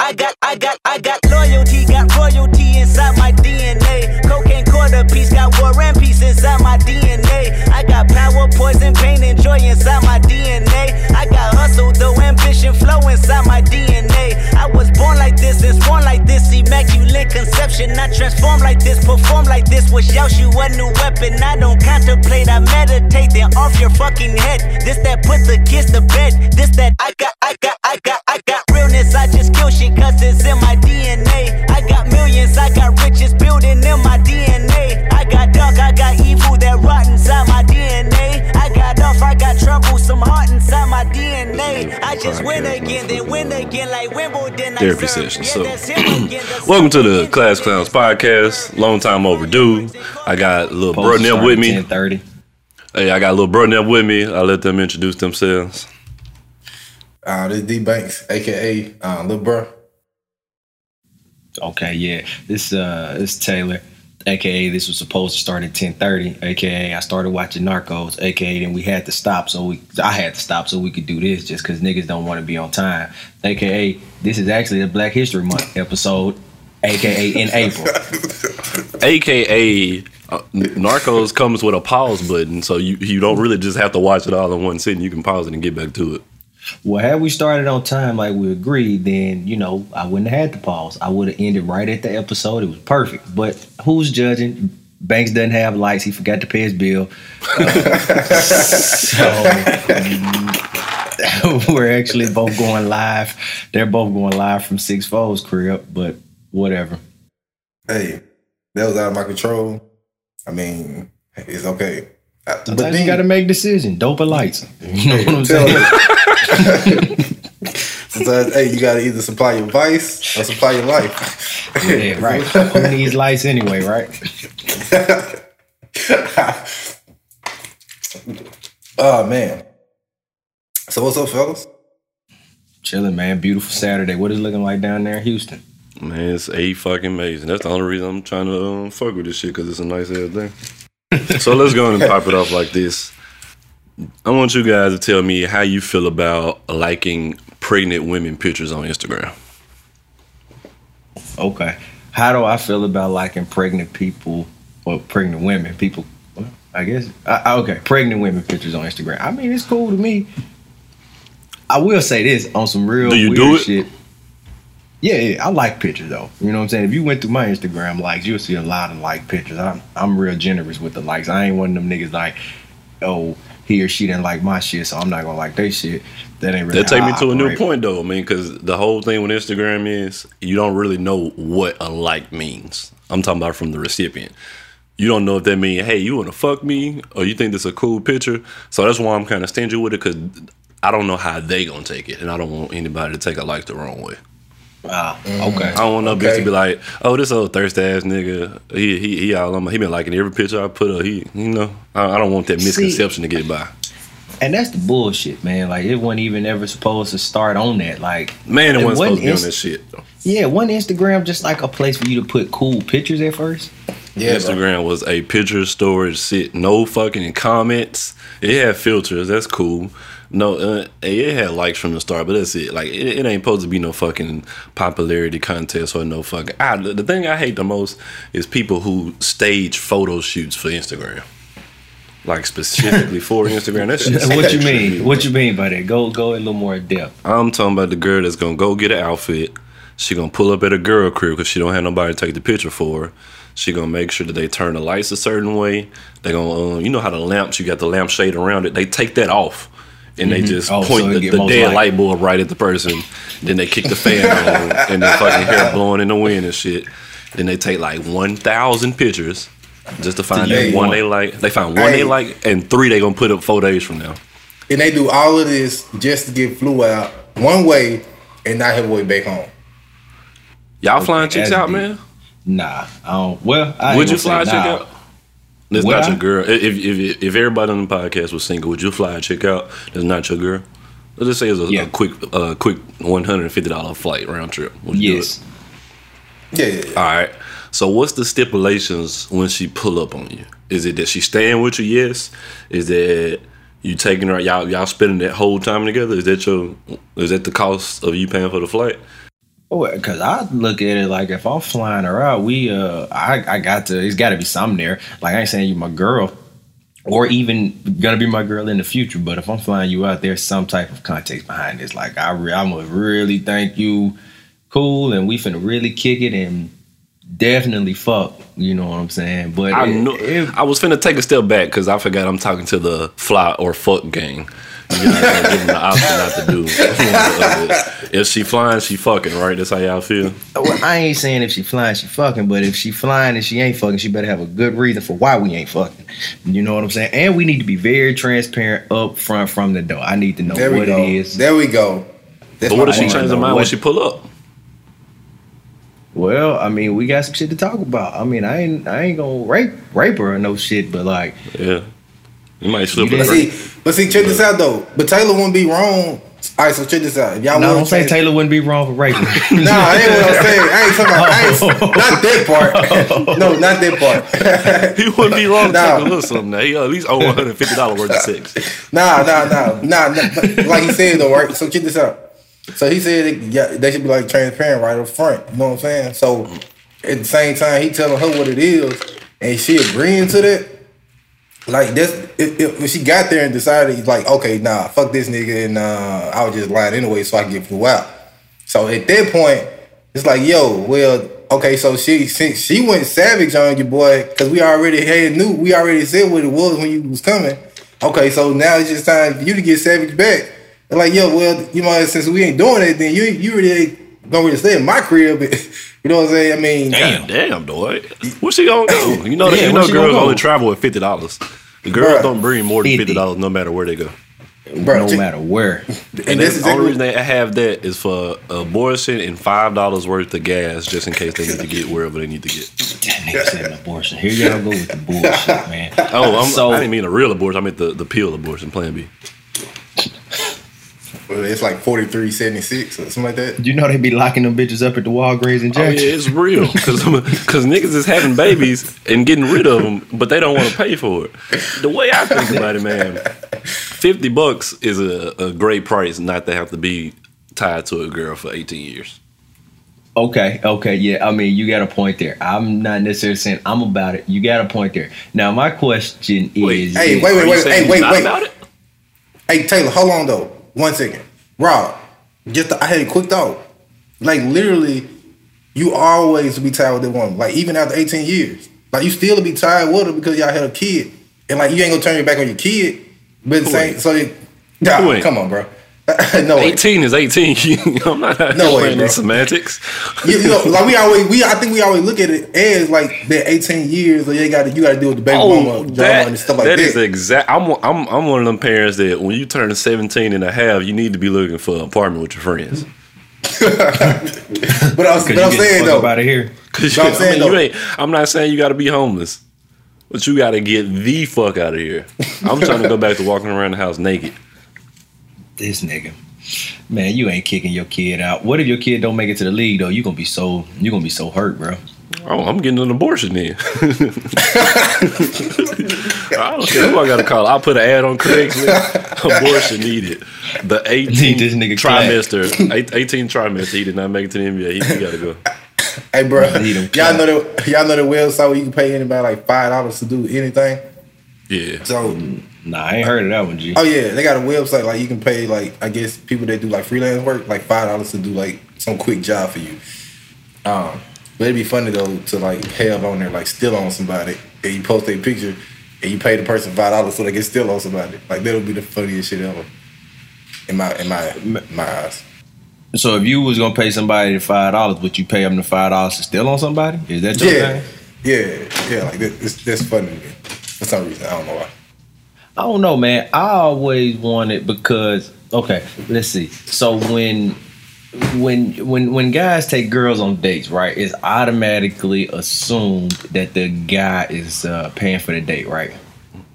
I got loyalty, got royalty inside my DNA. Cocaine quarter piece, got war and peace inside my DNA. I got power, poison, pain, and joy inside my DNA. I got hustle, though, ambition, flow inside my DNA. I was born like this, and sworn like this, immaculate conception. I transform like this, perform like this, wish y'all shoot a new weapon. I don't contemplate, I meditate, then off your fucking head. This that put the kids to bed, this that I got realness, I just kill shit cause it's in my DNA. I got millions, I got riches building in my DNA. I got dark, I got evil that rot inside my DNA. I got off, I got troublesome heart inside my DNA. I just win again, then win again like Wimbledon. Therapy session, so welcome to the Class Clowns Podcast. Long time overdue. I got a little bro Neb with me. 10:30. Hey, I got a little bro Neb with me. I'll let them introduce themselves. This is D Banks, aka Lil Bro. Okay, yeah. This is Taylor, aka this was supposed to start at 10:30, aka I started watching Narcos, aka then we had to stop, so I had to stop so we could do this just because niggas don't want to be on time. Aka this is actually the Black History Month episode, aka in April. Aka Narcos comes with a pause button, so you don't really just have to watch it all in one sitting. You can pause it and get back to it. Well, had we started on time like we agreed, then, you know, I wouldn't have had to pause. I would have ended right at the episode. It was perfect. But who's judging? Banks doesn't have lights. He forgot to pay his bill. We're actually both going live. They're both going live from Six Foes crib, but whatever. Hey, that was out of my control. I mean, it's okay. Sometimes but then you got to make decisions. Dope or lights. You know what I'm saying? Sometimes, hey, you got to either supply your vice or supply your life. Yeah, right. Who needs lights anyway, right? Oh, man. So what's up, fellas? Chilling, man. Beautiful Saturday. What is it looking like down there in Houston? Man, it's a fucking amazing. That's the only reason I'm trying to fuck with this shit, because it's a nice ass day. So let's go and pop it off like this. I want you guys to tell me how you feel about liking pregnant women pictures on Instagram. Okay. How do I feel about liking pregnant people or pregnant women? People, well, I guess. Okay. Pregnant women pictures on Instagram. I mean, it's cool to me. I will say this on some real weird shit. Yeah, I like pictures, though. You know what I'm saying? If you went through my Instagram likes, you'll see a lot of like pictures. I'm real generous with the likes. I ain't one of them niggas like, oh, he or she didn't like my shit, so I'm not going to like their shit. That ain't really. That take me to a new point, though, I mean, because the whole thing with Instagram is you don't really know what a like means. I'm talking about from the recipient. You don't know if that means, hey, you want to fuck me, or you think this a cool picture. So that's why I'm kind of stingy with it, because I don't know how they going to take it, and I don't want anybody to take a like the wrong way. Okay. I don't want no bitch to be like, oh, this old thirsty ass nigga, he all on my, he been liking every picture I put up. He, you know, I don't want that misconception to get by. And that's the bullshit, man. Like, it wasn't even ever supposed to start on that. Like, man, it wasn't supposed to be on that shit, though. Yeah, wasn't Instagram just like a place for you to put cool pictures at first? Yeah, Instagram was a picture storage shit. No fucking comments. It had filters. That's cool. No, it had likes from the start, but that's it. Like, it ain't supposed to be no fucking popularity contest or no fucking. The thing I hate the most is people who stage photo shoots for Instagram, like specifically for Instagram. That's just what you mean. True. What you mean by that? Go a little more in depth. I'm talking about the girl that's gonna go get an outfit. She gonna pull up at a girl crib because she don't have nobody to take the picture for her. She gonna make sure that they turn the lights a certain way. They gonna, you know how the lamps, you got the lampshade around it. They take that off. And they just point the dead light bulb right at the person. Then they kick the fan on and their fucking hair blowing in the wind and shit. Then they take like 1,000 pictures just to find that one they like. They find one they like and three they gonna put up 4 days from now. And they do all of this just to get flew out one way and not have a way back home. Y'all flying chicks out, man? Nah, I don't. Well, I would you fly a chick out? That's not your girl. If everybody on the podcast was single, would you fly a chick out? That's not your girl. Let's just say it's a quick $150 flight round trip. Would you do it? Yeah. All right. So what's the stipulations when she pull up on you? Is it that she's staying with you? Yes. Is that you taking her? Y'all spending that whole time together? Is that the cost of you paying for the flight? Because I look at it like if I'm flying her out, it's got to be something there. Like I ain't saying you my girl or even going to be my girl in the future. But if I'm flying you out, there's some type of context behind this. Like I'm going to really thank you. Cool. And we finna really kick it and definitely fuck. You know what I'm saying? But I was finna take a step back because I forgot I'm talking to the fly or fuck gang. You gotta give them the option not to do. If she flying, she fucking, right? That's how y'all feel? Well, I ain't saying if she flying, she fucking, but if she flying and she ain't fucking, she better have a good reason for why we ain't fucking. You know what I'm saying? And we need to be very transparent up front from the door. I need to know what it is. There we go. But what if she changes her mind when she pull up? Well, I mean, we got some shit to talk about. I mean, I ain't gonna rape her or no shit, but like... Yeah. You might slip it. But see, check this out though. But Taylor wouldn't be wrong. All right, so check this out. If y'all don't say Taylor wouldn't be wrong for raping. I ain't what I'm saying. I ain't talking about. Not that part. No, not that part. He wouldn't be wrong. Taking a little something. Now he at least owe $150 worth of sex. Nah. Like he said though, right? So check this out. So he said they should be like transparent right up front. You know what I'm saying? So at the same time, he telling her what it is, and she agreeing to that. Like that's if she got there and decided like, okay, nah, fuck this nigga, and I was just lying anyway, so I can get flew out. So at that point, it's like, yo, well, okay, so she went savage on your boy because we already said what it was when you was coming. Okay, so now it's just time for you to get savage back. And like, yo, well, you know, since we ain't doing that, then you really don't really stay in my crib. You know what I'm saying? I mean, damn, dog. What's she gonna do? You know, girls only travel with $50. The girls don't bring more than $50 no matter where they go. No matter where. And that's the only reason they have that is for abortion and $5 worth of gas just in case they need to get wherever they need to get. That nigga said abortion. Here y'all go with the bullshit, man. I didn't mean a real abortion. I meant the pill abortion, Plan B. It's like 4376 or something like that. You know they be locking them bitches up at the Walgreens in Jackson. Oh yeah, it's real because niggas is having babies and getting rid of them, but they don't want to pay for it. The way I think about it, man, $50 is a great price not to have to be tied to a girl for 18 years. Okay, yeah. I mean, you got a point there. I'm not necessarily saying I'm about it. You got a point there. Now my question is, wait. About it? Hey Taylor, hold on though. 1 second. Rob, I had a quick thought. Like, literally, you always be tied with that woman. Like, even after 18 years. Like, you still be tied with her because y'all had a kid. And, like, you ain't going to turn your back on your kid. But come on, bro. No 18 way. Is 18. I'm not playing the semantics. You know, like I think we always look at it as like that 18 years, or you got to deal with the baby mama drama and stuff like that. That is exact. I'm one of them parents that when you turn 17.5, you need to be looking for an apartment with your friends. but I'm saying though, out of here. I'm not saying you got to be homeless, but you got to get the fuck out of here. I'm trying to go back to walking around the house naked. This nigga, man, you ain't kicking your kid out. What if your kid don't make it to the league though? You gonna be so hurt, bro. Oh, I'm getting an abortion then. I don't care who I gotta call. I'll put an ad on Craigslist. Abortion needed. The 18 trimester. He did not make it to the NBA. He gotta go. Hey, bro, y'all know that website where you can pay anybody like $5 to do anything. Yeah. So. Nah, I ain't heard of that one, G. Oh, yeah. They got a website. Like, you can pay, like, I guess people that do, like, freelance work, like, $5 to do, like, some quick job for you. But it'd be funny, though, to, like, have on there, like, steal on somebody. And you post a picture, and you pay the person $5 so they can steal on somebody. Like, that'll be the funniest shit ever in my eyes. So if you was going to pay somebody $5, would you pay them the $5 to steal on somebody? Is that your thing? Yeah. Like, that's funny to me. For some reason. I don't know why. I don't know, man. I always wanted because let's see. So when guys take girls on dates, right, it's automatically assumed that the guy is paying for the date, right?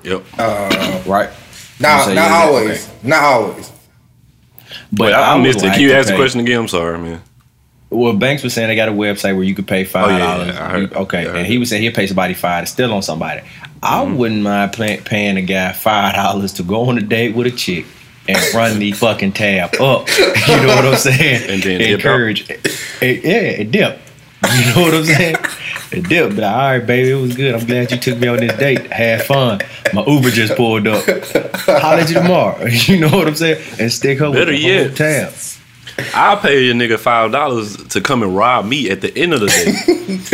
Yep. Right. Not always. Okay. Not always. But I missed it. Can you ask the question again? I'm sorry, man. Well, Banks was saying they got a website where you could pay $5. And he was saying he'll pay somebody $5 to steal on somebody. I wouldn't mind paying a guy $5 to go on a date with a chick and run the fucking tab up. You know what I'm saying? And then encourage. It dipped. You know what I'm saying? It dipped. But all right, baby, it was good. I'm glad you took me on this date. Had fun. My Uber just pulled up. Holler at you tomorrow. You know what I'm saying? And stick her with the whole tab. I'll pay a nigga $5 to come and rob me at the end of the day,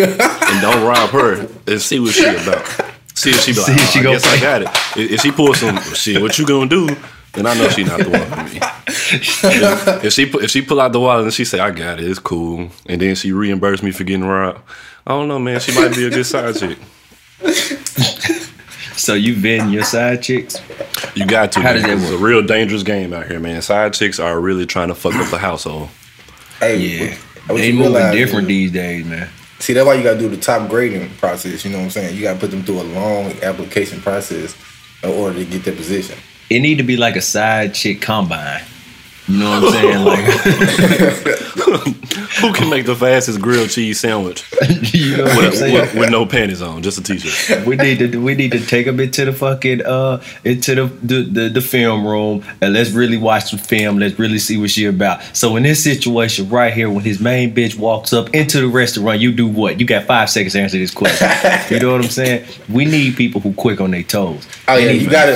and don't rob her and see what she about. See if she be like, oh, I guess I got it. If she pulls some shit, what you gonna do? Then I know she not the one for me. If she pull out the wallet and she say, I got it, it's cool, and then she reimburse me for getting robbed, I don't know, man. She might be a good side chick. So you vetting your side chicks? You got to. How does that work? It's a real dangerous game out here, man. Side chicks are really trying to fuck up the household. Hey, yeah. They moving different these days, man. See, that's why you got to do the top grading process. You know what I'm saying? You got to put them through a long application process in order to get their position. It need to be like a side chick combine. You know what I'm saying? Like, who can make the fastest grilled cheese sandwich? You know what I'm saying? With no panties on, just a t-shirt. We need to take them into the fucking into the film room, and let's really watch the film. Let's really see what she about. So in this situation right here, when his main bitch walks up into the restaurant, you do what? You got 5 seconds to answer this question. You know what I'm saying? We need people who quick on their toes. Oh yeah, you gotta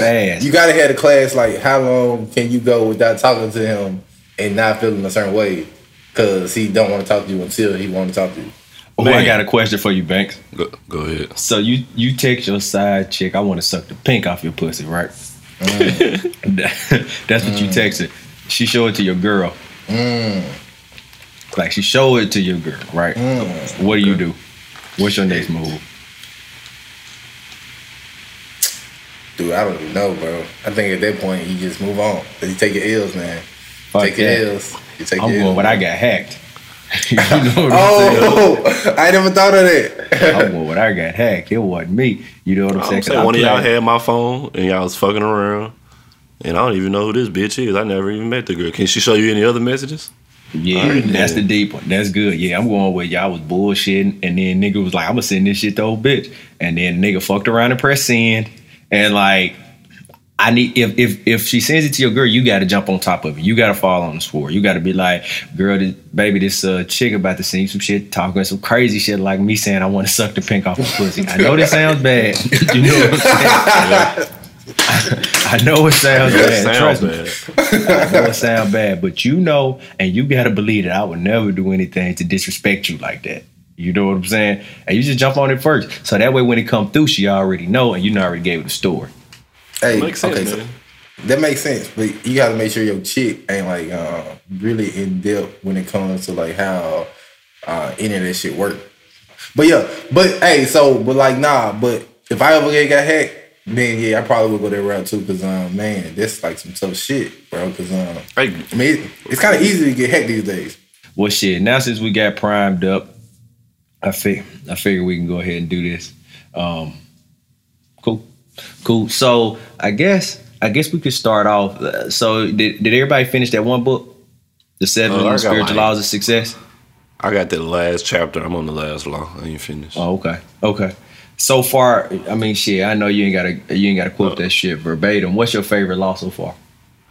have a class like how long can you go without talking to him? And not feeling a certain way because he don't want to talk to you until he want to talk to you. Oh, I got a question for you, Banks. Go ahead. So you text your side chick, I want to suck the pink off your pussy, right? Mm. That's what you texted. She showed it to your girl. Mm. Like she showed it to your girl, right? Mm. What do you do? What's your next move? Dude, I don't even know, bro. I think at that point you just move on. You take your L's, man. But I got hacked. You know what I'm saying? I never thought of that. I'm going, but I got hacked. It wasn't me. You know what I'm saying? One of y'all had my phone and y'all was fucking around, and I don't even know who this bitch is. I never even met the girl. Can she show you any other messages? Yeah, that's the deep one. That's good. Yeah, I'm going with y'all was bullshitting, and then nigga was like, I'm gonna send this shit to old bitch, and then nigga fucked around and pressed send, and like. I need if she sends it to your girl, you got to jump on top of it. You got to fall on the sword. You got to be like, girl, this chick about to send you some shit, talking some crazy shit like me saying I want to suck the pink off her pussy. I know this sounds bad. You know what I'm saying? I know it sounds bad. Trust me. I know it sounds bad, but you know, and you got to believe that I would never do anything to disrespect you like that. You know what I'm saying? And you just jump on it first, so that way when it comes through, she already know, and you already gave her the story. Hey, makes sense, okay, so that makes sense, but you gotta make sure your chick ain't like really in depth when it comes to like how any of that shit work. But yeah, but if I ever got hacked, then yeah, I probably would go that route too, cause man, that's like some tough shit, bro. Cause it's kind of easy to get hacked these days. Well, shit. Now since we got primed up, I figure we can go ahead and do this. Cool. So I guess we could start off. So did everybody finish that one book, The Seven Spiritual Laws of Success? I got the last chapter. I'm on the last law. I ain't finished. Oh, okay. So far, I mean, shit. I know you ain't gotta quote that shit verbatim. What's your favorite law so far?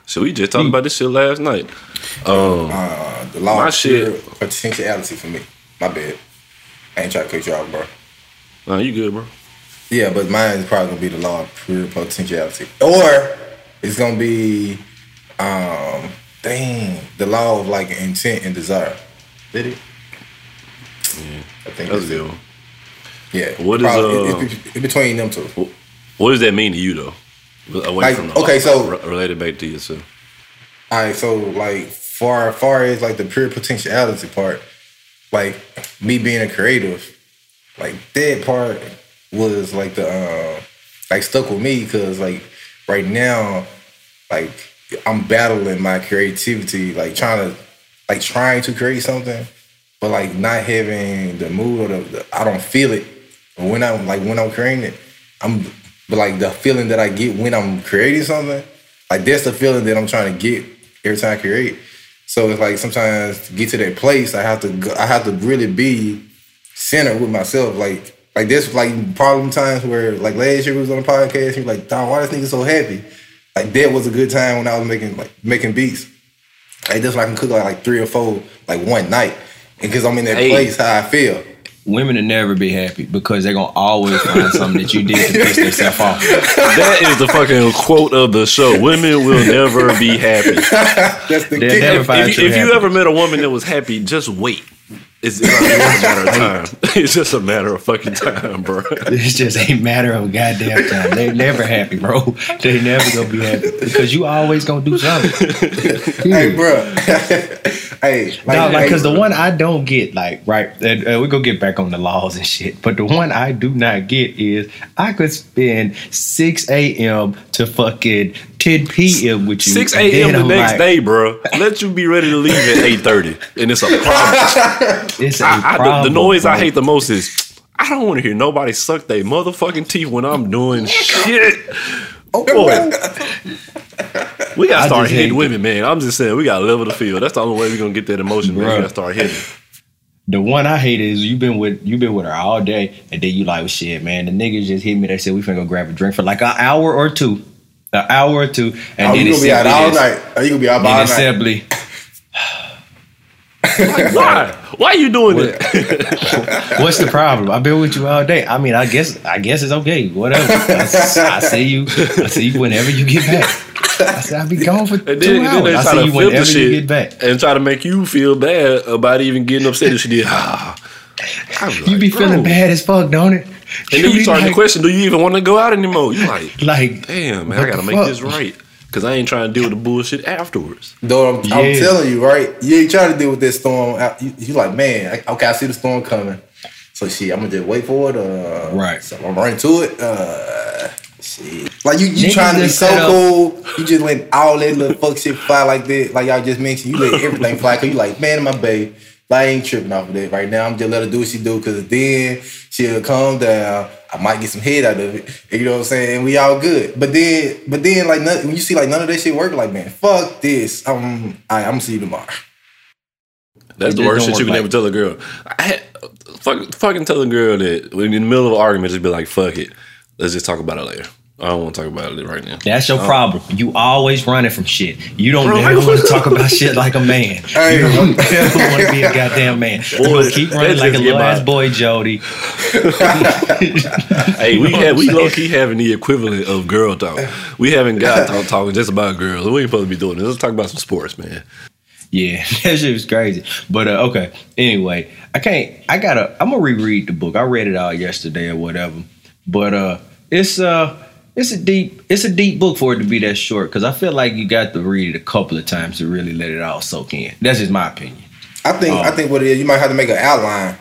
So we just talked about this shit last night. The law my of shit potentiality for me. My bad. I ain't trying to cut you off, bro. No, you good, bro. Yeah, but mine is probably going to be the law of pure potentiality. Or it's going to be, the law of like intent and desire. Did it? Yeah, I think that's a good one. Yeah. What is it's between them two. What does that mean to you, though? Related back to yourself. All right, so like far as like the pure potentiality part, like me being a creative, like that part was like the stuck with me because like right now like I'm battling my creativity, like trying to create something, but like not having the mood or I don't feel it when I'm creating it. The feeling that I get when I'm creating something, like that's the feeling that I'm trying to get every time I create. So it's like sometimes to get to that place, I have to really be centered with myself, like. Like, there's, like, problem times where, like, last year we was on a podcast, and you're like, dog, why this nigga so happy? Like, that was a good time when I was making beats. Like, that's when I can cook like 3 or 4 like one night, and because I'm in that place how I feel. Women will never be happy because they're going to always find something that you did to piss themselves off. That is the fucking quote of the show. Women will never be happy. That's the key. If you ever met a woman that was happy, just wait. It's a matter of time. It's just a matter of fucking time, bro. It's just a matter of goddamn time. They're never happy, bro. They never gonna be happy because you always gonna do something. Hey, bro. Hey, because the one I don't get, like, right, we're gonna get back on the laws and shit. But the one I do not get is I could spend 6 a.m. to fucking 10 p.m. with you. 6 a.m. the next day, bro. Let you be ready to leave at 8:30, and it's a problem. The noise, bro. I hate the most is I don't want to hear nobody suck their motherfucking teeth when I'm doing shit. Oh, boy. We gotta start hitting women, man. I'm just saying, we gotta level the field. That's the only way we're gonna get that emotion, man. We gotta start hitting. The one I hate is you've been with her all day, and then you like, well, shit, man. The niggas just hit me. They said we finna go grab a drink for like an hour or two, and then it's gonna be out all night. Are you gonna be out all night? Assembly. Like, why are you doing that? What's the problem? I've been with you all day. I mean, I guess it's okay. Whatever. I see you whenever you get back. I said I'll be gone for 2 hours. I see you whenever you get back, and try to make you feel bad about even getting upset if she did. You be feeling bad as fuck, don't it? And then you start to question: do you even want to go out anymore? You like, damn, man, I gotta make this right. Because I ain't trying to deal with the bullshit afterwards. Though I'm telling you, right? You ain't trying to deal with this storm. You like, man, okay, I see the storm coming. So, shit, I'm going to just wait for it. Right. So I'm running to it. Shit. Like, you trying to be so cool. You just let all that little fuck shit fly like that. Like y'all just mentioned, you let everything fly. Because you like, man, my babe, I ain't tripping off of that right now. I'm just let her do what she do. Because then she'll calm down. I might get some head out of it. You know what I'm saying? And we all good. But then, like, when you see, like, none of that shit work, like, man, fuck this. I'm going to see you tomorrow. That's the worst shit you can ever tell a girl. Fucking tell a girl that in the middle of an argument, just be like, fuck it. Let's just talk about it later. I don't want to talk about it right now. That's your problem. You always running from shit. You don't ever want to talk about shit like a man. You don't ever want to be a goddamn man. Boy, keep running like a little ass boy, Jody. Hey, we low key having the equivalent of girl talk. We haven't got talking just about girls. We ain't supposed to be doing this. Let's talk about some sports, man. Yeah, that shit was crazy. But okay, anyway, I'm gonna reread the book. I read it all yesterday or whatever. But It's a deep book for it to be that short, because I feel like you got to read it a couple of times to really let it all soak in. That's just my opinion. I think what it is, you might have to make an outline.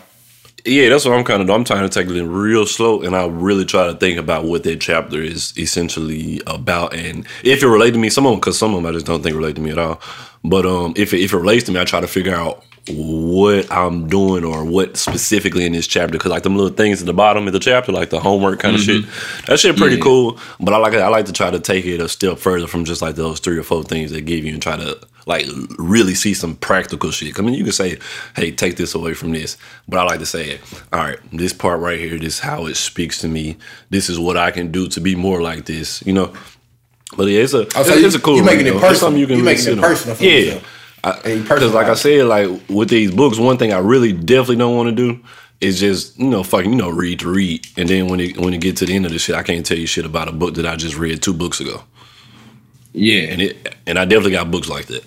Yeah, that's what I'm kind of doing. I'm trying to take it real slow, and I really try to think about what that chapter is essentially about, and if it relates to me, because some of them I just don't think relate to me at all. But if it relates to me, I try to figure out what I'm doing or what specifically in this chapter, because like them little things at the bottom of the chapter, like the homework kind of shit, that shit pretty cool. But I like to try to take it a step further from just like those 3 or 4 things they give you and try to like really see some practical shit. I mean, you can say, hey, take this away from this, but I like to say, all right, this part right here, this is how it speaks to me. This is what I can do to be more like this, you know? But yeah, it's a cool. You're making it personal. You're making it personal for yourself. Because like I said, like with these books, one thing I really definitely don't want to do is just, you know, fucking, you know, read to read. And then when it gets to the end of the shit, I can't tell you shit about a book that I just read 2 books ago. Yeah. And I definitely got books like that.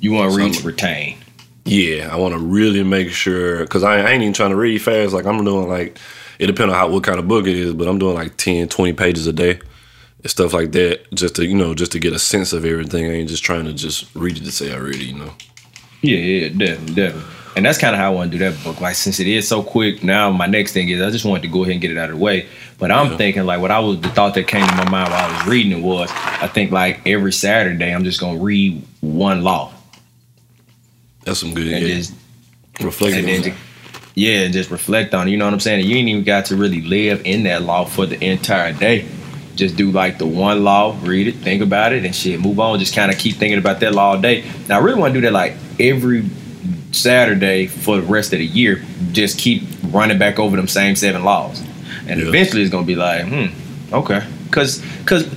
You want to read to retain. Yeah, I want to really make sure, because I ain't even trying to read fast. Like I'm doing like, it depends on what kind of book it is, but I'm doing like 10, 20 pages a day. Stuff like that, just to get a sense of everything. I ain't just trying to just read it to say I read it, you know. Yeah, definitely. And that's kind of how I want to do that book. Like, since it is so quick, now my next thing is I just wanted to go ahead and get it out of the way. But I'm thinking, like, the thought that came to my mind while I was reading it was, I think, like, every Saturday I'm just going to read one law. That's some good ideas. Reflecting. Yeah, and just reflect on it, you know what I'm saying? And you ain't even got to really live in that law for the entire day. Just do like the one law, read it, think about it, and shit, move on. Just kind of keep thinking about that law all day. Now, I really want to do that like every Saturday for the rest of the year. Just keep running back over them same 7 laws. And eventually it's going to be like, okay. Because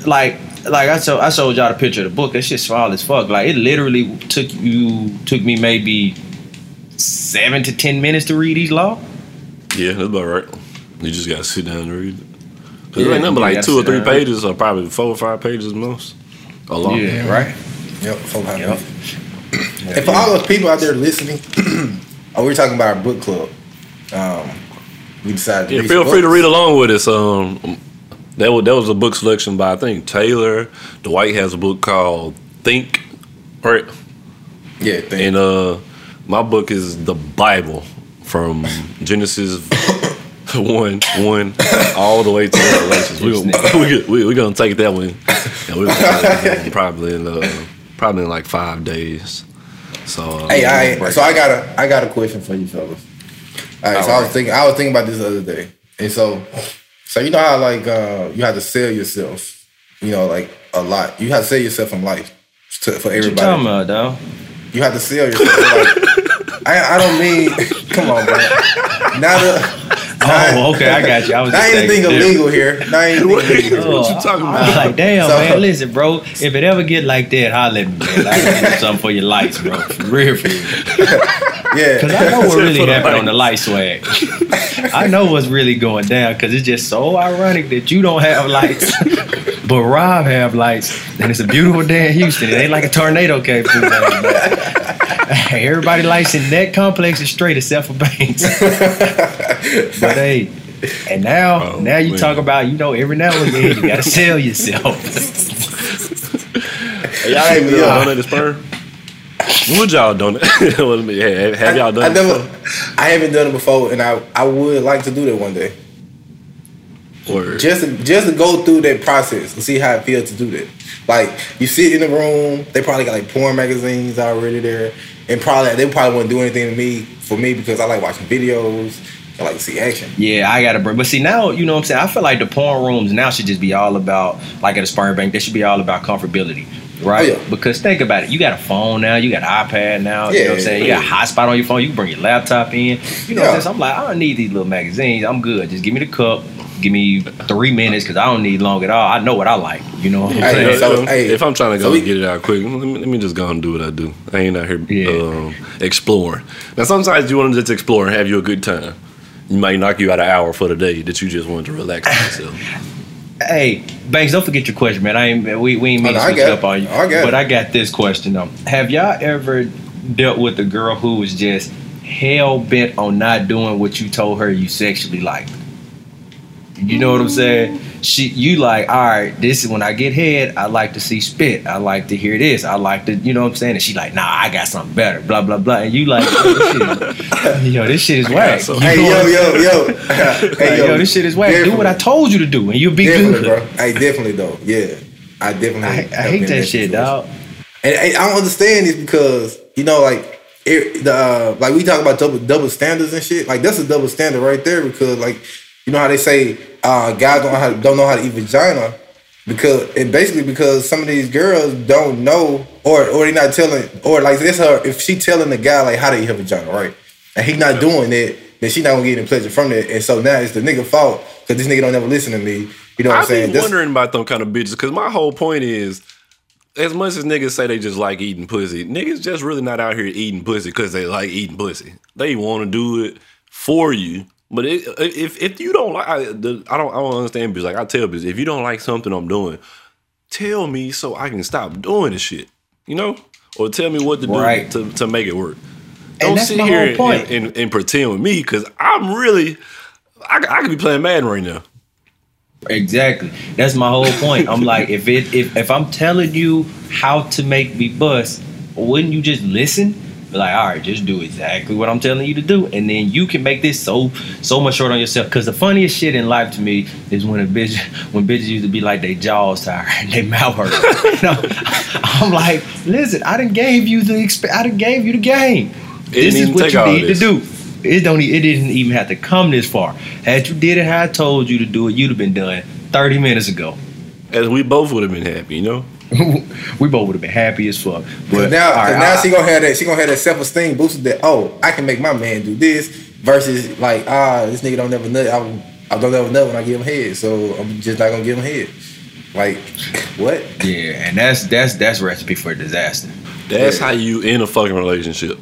like like I showed y'all the picture of the book. That shit small as fuck. Like, it literally took me maybe 7 to 10 minutes to read each law. Yeah, that's about right. You just gotta sit down and read it. Cause it ain't nothing but like 2 or 3 pages, or probably 4 or 5 pages most. A lot. Yeah, right. Yep. 4 or 5 pages. And for all those people out there listening, we're talking about our book club. We decided to read feel free to read along with us. That was a book selection by, I think, Taylor. Dwight has a book called Think, right? Yeah, Think. And my book is the Bible from Genesis 1 all the way to Revelations. We're gonna take that one, and we're gonna take that one probably in like 5 days. So I got a question for you fellas. All right, so I was thinking about this the other day, and so you know how like you have to sell yourself, you know, like a lot. You have to sell yourself in life for everybody. What you talking about, dog? You have to sell yourself. Like, I don't mean. Come on, bro. Okay, I got you. I was not anything illegal here. Not anything illegal. What you talking about? I was like, damn, man. Listen, bro. If it ever get like that, holler at me, man. I can do something for your lights, bro. For real, for you. Yeah, because I know what really happened on the light swag. I know what's really going down, because it's just so ironic that you don't have lights, but Rob have lights, and it's a beautiful day in Houston. It ain't like a tornado came through there. Hey, everybody lights in that complex is straight except for Banks. But hey, and now you talk about, you know, every now and again you gotta sell yourself. Y'all ain't even done this sperm. Would y'all done it? Have y'all done it? I haven't done it before, and I would like to do that one day. Word. Just to go through that process and see how it feels to do that. Like, you sit in the room, they probably got like porn magazines already there, and they probably wouldn't do anything to me for me because I like watching videos. I like to see action. Yeah, I got to break. But see, now, you know what I'm saying? I feel like the porn rooms now should just be all about, like at a sperm bank, they should be all about comfortability. Right, oh, yeah. Because think about it. You got a phone now. You got an iPad now. You know what I'm saying? You got a hotspot on your phone. You can bring your laptop in. You know what I'm saying? So I'm like, I don't need these little magazines. I'm good. Just give me the cup. Give me 3 minutes, because I don't need long at all. I know what I like. You know what I'm saying? If I'm trying to go get it out quick, let me just go and do what I do. I ain't out here exploring. Now, sometimes you want to just explore and have you a good time. You might knock you out an hour for the day that you just wanted to relax yourself. Hey, Banks, don't forget your question, man. We ain't mean to switch up on you. But I got this question, though. Have y'all ever dealt with a girl who was just hell-bent on not doing what you told her you sexually liked? You know what I'm saying? You like, all right, this is when I get head, I like to see spit. I like to hear this. I like to, you know what I'm saying? And she like, nah, I got something better, blah, blah, blah. And you like, this shit is whack. Hey, yo, this shit is whack. Definitely. Do what I told you to do, and you'll be definitely, good. Bro. Hey, definitely, though. Yeah. I hate that shit, dog. And I don't understand this because, you know, like, like we talk about double standards and shit. Like, that's a double standard right there because, like, you know how they say guys don't know how to eat vagina because some of these girls don't know or they not telling, or like this her, if she telling the guy like how to eat her vagina, right? And he not doing that, then she not gonna get any pleasure from that. And so now it's the nigga fault because this nigga don't ever listen to me. You know what I'm saying? I've been wondering about them kind of bitches because my whole point is, as much as niggas say they just like eating pussy, niggas just really not out here eating pussy because they like eating pussy. They want to do it for you. But if you don't like, I don't understand. Because like I tell bitches, if you don't like something I'm doing, tell me so I can stop doing this shit. You know, or tell me what to do to make it work. Don't sit here and pretend with me because I'm really I could be playing Madden right now. Exactly, that's my whole point. I'm like, if I'm telling you how to make me bust, wouldn't you just listen? Like, all right, just do exactly what I'm telling you to do, and then you can make this so much short on yourself. Because the funniest shit in life to me is when bitches used to be like they jaws tired and they mouth hurt. You know? I'm like, listen, I done gave you the game. This is what you need to do. It didn't even have to come this far. Had you did it how I told you to do it, you'd have been done 30 minutes ago. As we both would have been happy, you know. We both would have been happy as fuck. But now she gonna have that. She gonna have that self esteem boosted. That I can make my man do this versus like this nigga don't never nut. I don't ever nut when I give him head, so I'm just not gonna give him head. Like, what? Yeah, and that's recipe for disaster. That's how you end a fucking relationship.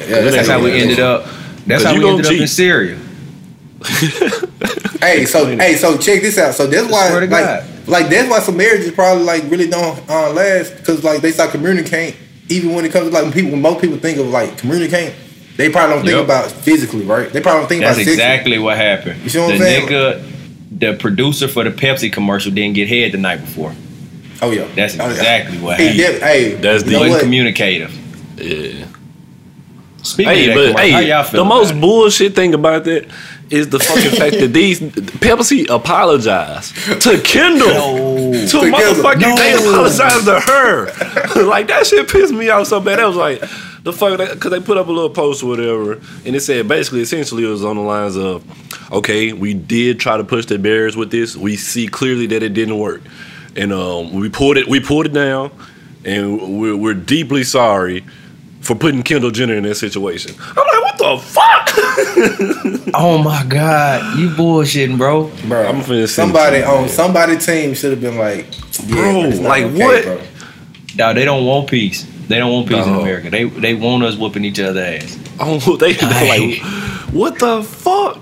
Yeah, that's how we ended up. That's how we ended up in Syria. Hey, so check this out. So that's why, like that's why some marriages probably like really don't last, because like they start communicating. Even when it comes to like when most people think of like communicating, they probably don't think about physically, right? They probably don't think about sexually. That's exactly what happened. You see what I'm saying? The producer for the Pepsi commercial didn't get head the night before. Oh yeah, that's exactly what happened. Hey, that's the communicative. Yeah. Speaking of that, how y'all feel? The most bullshit thing about that is the fucking fact that Pepsi apologized to Kendall. They apologized to her. Like, that shit pissed me off so bad. That was like the fuck, because they put up a little post or whatever, and it said essentially it was on the lines of, okay, we did try to push the barriers with this. We see clearly that it didn't work, and we pulled it down, and we're deeply sorry for putting Kendall Jenner in that situation. I'm like, what the fuck? Oh my god, you bullshitting, bro. I'm finna somebody on somebody's team should have been like, yeah, bro, like okay, what? Bro. No, they don't want peace. They don't want peace in America. They want us whooping each other ass. Oh, they like, what the fuck?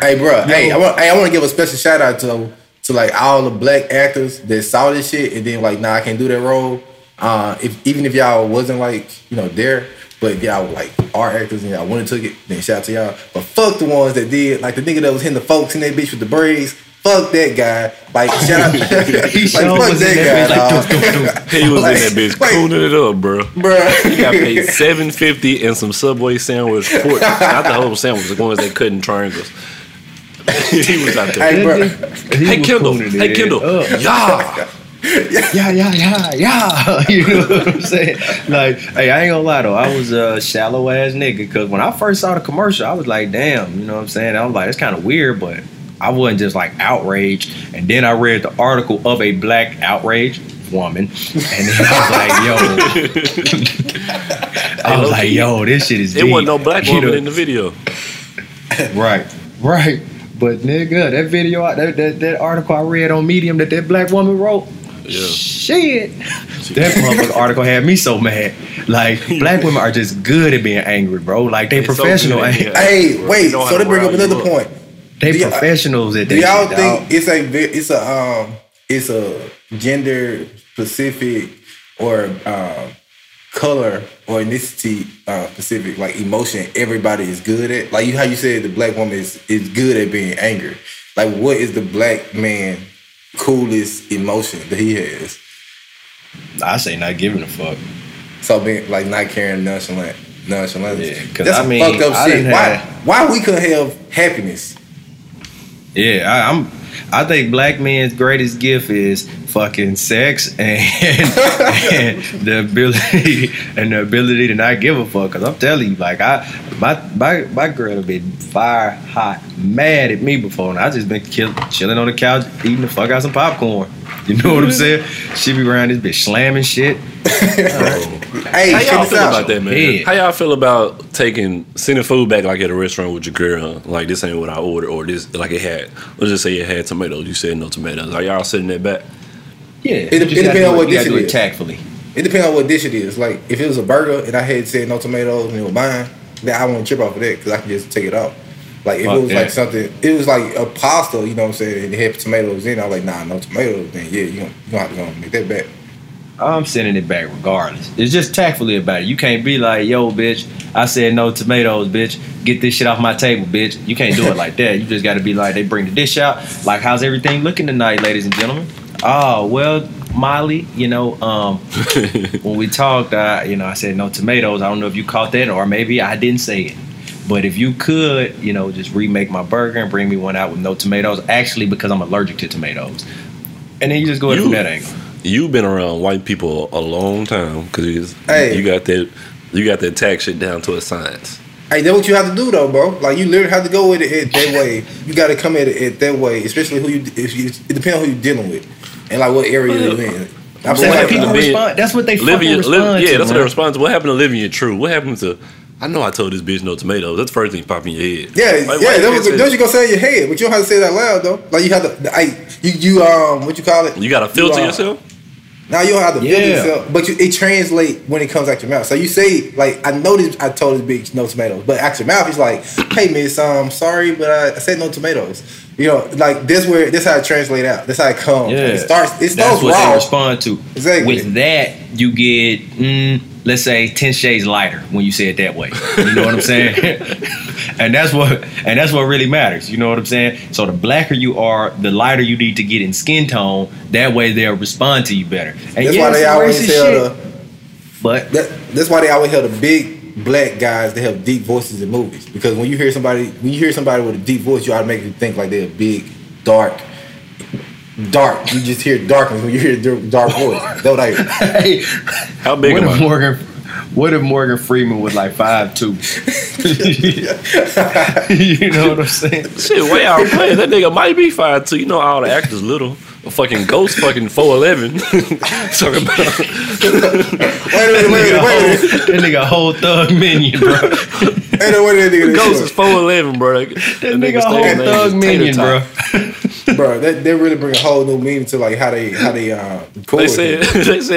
Hey, bro. Yo. Hey, I want to give a special shout out to like all the black actors that saw this shit and then like, nah, I can't do that role. If y'all wasn't like, you know, there, but if y'all like are actors and y'all wanted to take it, then shout out to y'all. But fuck the ones that did, like the nigga that was hitting the folks in that bitch with the braids. Fuck that guy. Like, shout out. He fuck that guy. He was in that bitch cooning it up, bro. He got paid $7.50 and some Subway sandwich. Not the whole sandwich, the ones they cut in triangles. He was out there. Hey, bro. Hey, Kendall. Yeah. Yeah. You know what I'm saying? Like, hey, I ain't gonna lie though, I was a shallow ass nigga, cause when I first saw the commercial, I was like, damn, you know what I'm saying? I was like, it's kind of weird, but I wasn't just like outraged. And then I read the article of a black outraged woman, and then I was like, yo, this shit is deep. It wasn't no black woman in the video. Right. But nigga, that video, that article I read on Medium that black woman wrote, shit, that motherfucking article had me so mad. Like, black women are just good at being angry, bro. Like, they professional. So wait, so they bring up another point. They professionals at that. Do y'all think it's a gender specific or color or ethnicity specific like emotion everybody is good at? Like, how you said the black woman is good at being angry. Like, what is the black man coolest emotion that he has? I say not giving a fuck. So being like not caring, nonchalant. Yeah, because I mean, fucked up shit. Why we couldn't have happiness? Yeah, I think black men's greatest gift is fucking sex and the ability to not give a fuck. Cause I'm telling you, like, my girl have been fire hot mad at me before, and I just been chilling on the couch eating the fuck out some popcorn. You know what I'm saying? She be around this bitch slamming shit. Hey, how y'all feel about that, man? Yeah. How y'all feel about sending food back like at a restaurant with your girl? Huh? Like, this ain't what I ordered, or this, like, let's just say it had tomatoes. You said no tomatoes. Are y'all sending that back? Yeah. It depends on what dish it is. Tactfully. It depends on what dish it is. Like, if it was a burger and I had said no tomatoes and it was mine, then I won't trip off of that because I can just take it off. Like, if it was like a pasta, you know what I'm saying, and it had tomatoes in, I was like, nah, no tomatoes, then yeah, you're going to have to make that back. I'm sending it back regardless. It's just tactfully about it. You can't be like, yo, bitch, I said no tomatoes, bitch. Get this shit off my table, bitch. You can't do it like that. You just got to be like, they bring the dish out. Like, how's everything looking tonight, ladies and gentlemen? Oh, well, Molly, you know, when we talked, I said no tomatoes. I don't know if you caught that, or maybe I didn't say it. But if you could, you know, just remake my burger and bring me one out with no tomatoes, actually, because I'm allergic to tomatoes. And then you just go ahead from that angle. You've been around white people a long time because you got that tax shit down to a science. Hey, that's what you have to do though, bro. Like, you literally have to go with it that way. You got to come at it that way, especially it depends on who you're dealing with and like what area you're in. I'm saying like people respond. That's what they fucking respond to. Yeah, that's what they respond to. What happened to Living It True? What happened to? I know I told this bitch no tomatoes. That's the first thing popping in your head. Yeah, like, that was. Don't you gonna say in your head, but you don't have to say that loud though. Like, you have to. You You gotta filter yourself. Now you don't have to build yourself, but it translates when it comes out your mouth. So you say, like, I know this, I told this bitch no tomatoes, but out your mouth, it's like, hey, miss, I'm sorry, but I said no tomatoes. You know, like, that's how it translates out. That's how it comes. Yeah. It starts raw. That's what they respond to. Exactly. With that, you get, let's say, 10 shades lighter when you say it that way. You know what I'm saying? And that's what really matters. You know what I'm saying? So the blacker you are, the lighter you need to get in skin tone. That way they'll respond to you better. And that's why they always tell that's why they always tell the big black guys they have deep voices in movies. Because when you hear somebody with a deep voice, you automatically think like they're big, dark. You just hear darkness when you hear a dark voice. That's what I hear. Hey, how big am I? What if Morgan Freeman was like 5'2"? You know what I'm saying? Shit, way out playing. That nigga might be 5'2". You know all the actors little. A fucking ghost, fucking 4'11". Talking about. Wait a minute. That nigga whole thug minion, bro. That ghost is 4'11", bro. That nigga whole thug minion, bro. Bro, they really bring a whole new meaning to like how they record. They said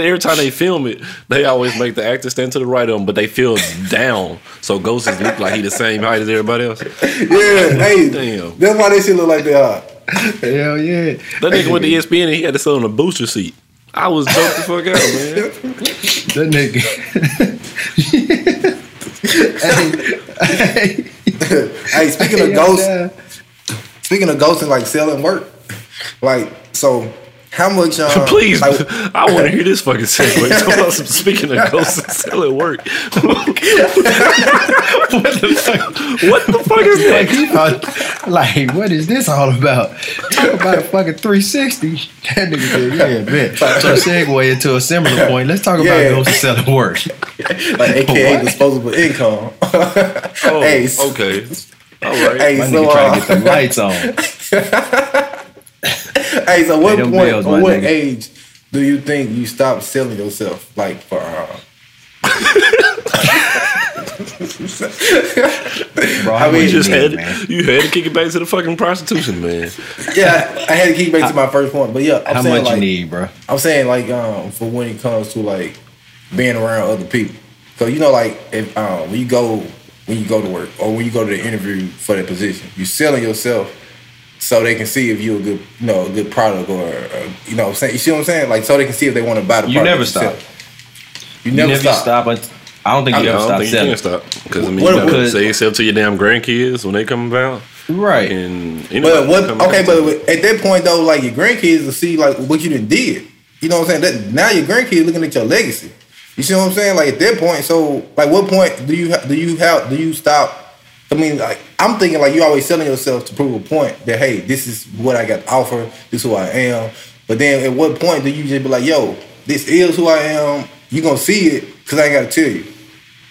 every time they film it, they always make the actor stand to the right of them, but they feel down. So Ghost is look like he the same height as everybody else. Yeah, hey, damn. That's why they shit look like they are. Hell yeah. That nigga went to ESPN and he had to sit on a booster seat. I was doped the fuck out, man. That nigga. Hey, speaking of Ghost. Yeah. Speaking of ghosts and like selling work, like so, how much? Please, like, I want to hear this fucking segment. Speaking of ghosts and selling work, what the fuck is that? Like, what is this all about? Talk about a fucking 360. That nigga said, "Yeah, man." So segue into a similar point. Let's talk about ghosts and selling work, like AKA disposable income. Oh, hey, okay. All right. Hey, my nigga trying to get the lights on. Hey, so what age do you think you stop selling yourself? Like for Bro, I mean, you had to kick it back to the fucking prostitution, man. Yeah, I had to kick it back to my first point, but yeah, I'm how saying, much like, you need, bro? I'm saying like for when it comes to like being around other people. So you know, like if when you go to work or when you go to the interview for that position, you're selling yourself so they can see if you're a good, a good product or you know what I'm saying? You see what I'm saying? Like, so they can see if they want to buy the product. You never stop. I don't think you ever stop selling. Because, I mean, you got to sell yourself to your damn grandkids when they come about. Right. But at that point, though, like, your grandkids will see, like, what you done did. You know what I'm saying? Now your grandkids looking at your legacy. You see what I'm saying? Like at that point, so like, what point do you stop? I mean, like I'm thinking, like you always selling yourself to prove a point that hey, this is what I got to offer. This is who I am. But then, at what point do you just be like, yo, this is who I am? You gonna see it because I ain't gotta tell you.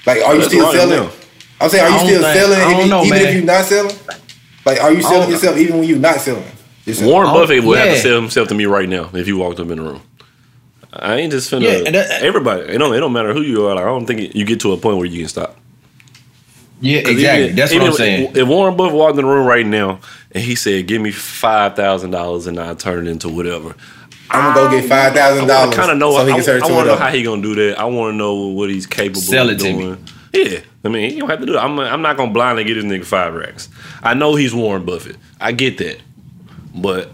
Like, are you still selling? I'm saying, are you still selling even if you're not selling? Like, are you selling yourself even when you're not selling? Warren Buffett would have to sell himself to me right now if you walked up in the room. I ain't just finna. Yeah, everybody, it don't matter who you are. Like, I don't think you get to a point where you can stop. Yeah, exactly. That's what I'm saying. If Warren Buffett walked in the room right now and he said, "Give me $5,000 and I'll turn it into whatever," I'm gonna go get $5,000. I kind of know. So I want to know how he gonna do that. I want to know what he's capable of doing. Yeah, I mean, you don't have to do it. I'm not gonna blindly get this nigga 5 racks. I know he's Warren Buffett. I get that, but.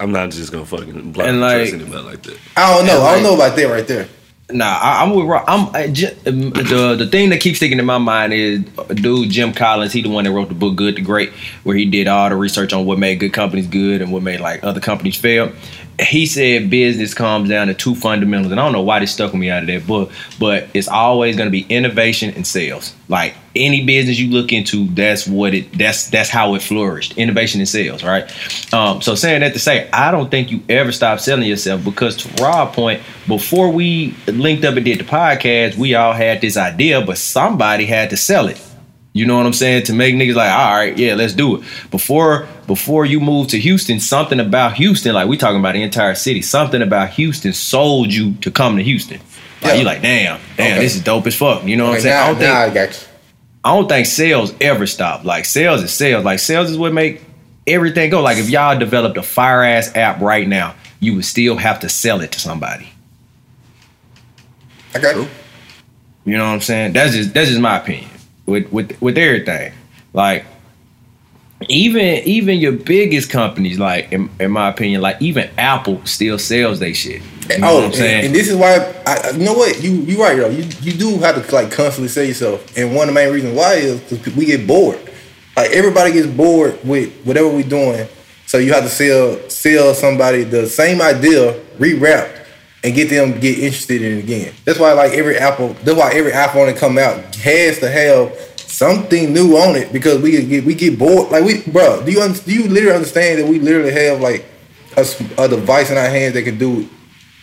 I'm not just gonna fucking block trust anybody like that. I don't know about that right there. Nah, I'm with Rob. The thing that keeps sticking in my mind is dude Jim Collins. He the one that wrote the book Good to Great, where he did all the research on what made good companies good and what made like other companies fail. He said business comes down to two fundamentals, and I don't know why this stuck with me out of that book, but it's always going to be innovation and sales. Like any business you look into, that's how it flourished. Innovation and sales, right? So saying that to say, I don't think you ever stop selling yourself because to Rob's point, before we linked up and did the podcast, we all had this idea, but somebody had to sell it. You know what I'm saying? To make niggas like, all right, yeah, let's do it. Before you moved to Houston, something about Houston, like we talking about the entire city, something about Houston sold you to come to Houston. Like, you like, damn, okay. This is dope as fuck. You know what I'm saying? I don't think sales ever stop. Like sales is sales. Like sales is what make everything go. Like if y'all developed a fire ass app right now, you would still have to sell it to somebody. I got it. You know what I'm saying? That's just my opinion with everything. Like even your biggest companies, like in my opinion, like even Apple still sells they shit. You know what I'm saying? And this is why I you know what you right though. You do have to like constantly sell yourself. And one of the main reasons why is because we get bored. Like everybody gets bored with whatever we're doing, so you have to sell somebody the same idea rewrapped and get them to get interested in it again. That's why like every iPhone that come out has to have something new on it, because we get bored. Like do you literally understand that we literally have like a device in our hands that can do